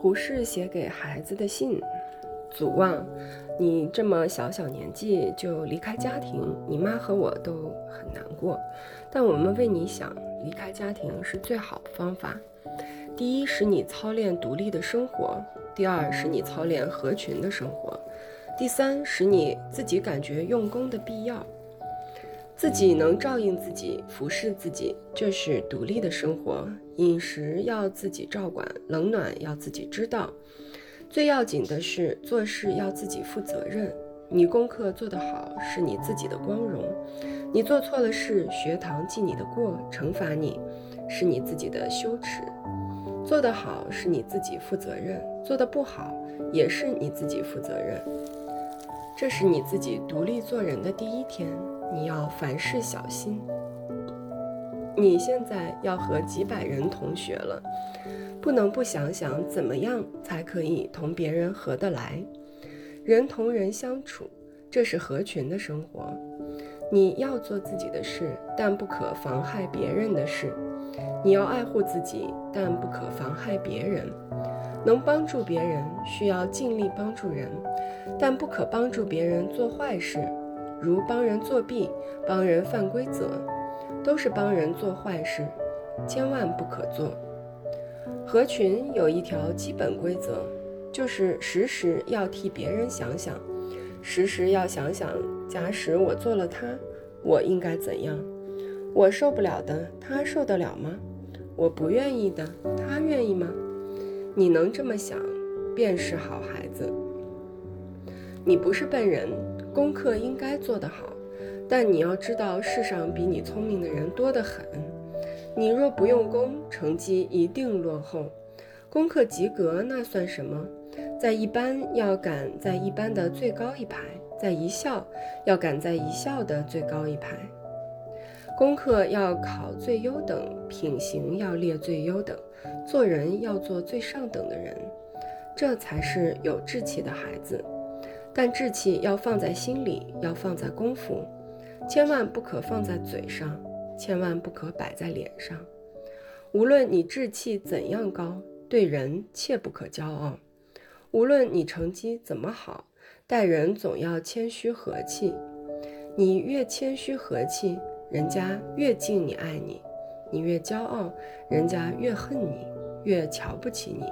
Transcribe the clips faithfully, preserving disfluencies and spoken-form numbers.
胡适写给孩子的信：祖望，你这么小小年纪就离开家庭，你妈和我都很难过，但我们为你想，离开家庭是最好的方法。第一，使你操练独立的生活；第二，使你操练合群的生活；第三，使你自己感觉用功的必要，自己能照应自己，服侍自己，这是独立的生活。饮食要自己照管，冷暖要自己知道，最要紧的是做事要自己负责任。你功课做得好是你自己的光荣，你做错了事，学堂记你的过，惩罚你是你自己的羞耻。做得好是你自己负责任，做得不好也是你自己负责任。这是你自己独立做人的第一天，你要凡事小心。你现在要和几百人同学了，不能不想想怎么样才可以同别人合得来。人同人相处，这是合群的生活。你要做自己的事，但不可妨害别人的事。你要爱护自己，但不可妨害别人。能帮助别人，需要尽力帮助人，但不可帮助别人做坏事，如帮人作弊，帮人犯规则，都是帮人做坏事，千万不可做。合群有一条基本规则，就是时时要替别人想想，时时要想想，假使我做了他，我应该怎样？我受不了的，他受得了吗？我不愿意的，他愿意吗？你能这么想，便是好孩子。你不是笨人，功课应该做得好，但你要知道世上比你聪明的人多得很。你若不用功，成绩一定落后。功课及格那算什么？在一班要赶在一班的最高一排，在一校要赶在一校的最高一排。功课要考最优等，品行要列最优等，做人要做最上等的人，这才是有志气的孩子。但志气要放在心里，要放在功夫，千万不可放在嘴上，千万不可摆在脸上。无论你志气怎样高，对人切不可骄傲；无论你成绩怎么好，待人总要谦虚和气。你越谦虚和气，人家越敬你爱你；你越骄傲，人家越恨你，越瞧不起你。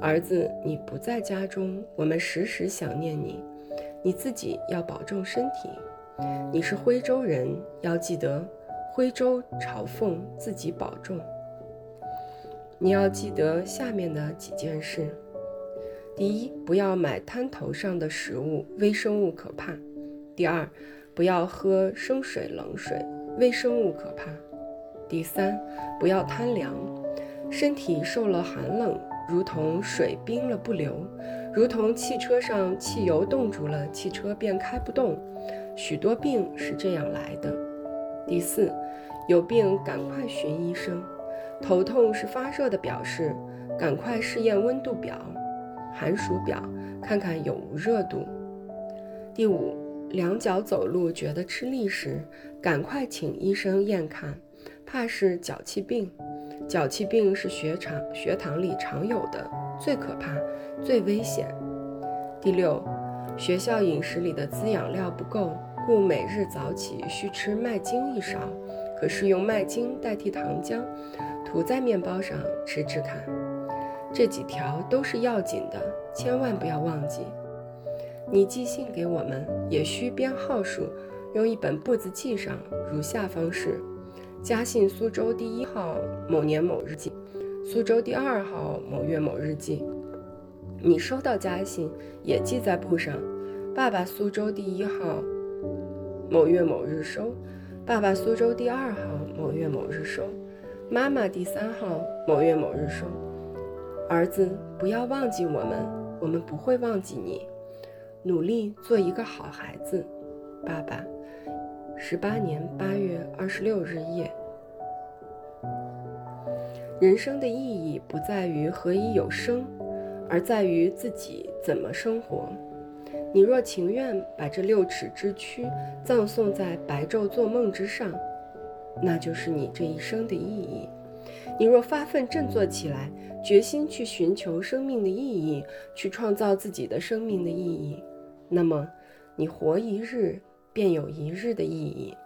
儿子，你不在家中，我们时时想念你，你自己要保重身体。你是徽州人，要记得徽州嘲讽自己保重。你要记得下面的几件事：第一，不要买摊头上的食物，微生物可怕；第二，不要喝生水冷水，微生物可怕；第三，不要贪凉，身体受了寒冷，如同水冰了不流，如同汽车上汽油冻住了，汽车便开不动，许多病是这样来的。第四，有病赶快寻医生，头痛是发热的表示，赶快试验温度表、寒暑表，看看有无热度。第五，两脚走路觉得吃力时，赶快请医生验看，怕是脚气病。脚气病是学堂学堂里常有的，最可怕，最危险。第六，学校饮食里的滋养料不够，故每日早起需吃麦精一勺，可是用麦精代替糖浆，涂在面包上吃吃看。这几条都是要紧的，千万不要忘记。你寄信给我们，也需编号数，用一本簿子记上，如下方式：家信苏州第一号某年某日寄，苏州第二号某月某日寄。你收到家信也记在簿上，爸爸苏州第一号某月某日收，爸爸苏州第二号某月某日收，妈妈第三号某月某日收。儿子，不要忘记我们，我们不会忘记你，努力做一个好孩子。爸爸，十八年八月二十六日夜。人生的意义不在于何以有生，而在于自己怎么生活。你若情愿把这六尺之躯葬送在白昼做梦之上，那就是你这一生的意义。你若发奋振作起来，决心去寻求生命的意义，去创造自己的生命的意义，那么你活一日便有一日的意义，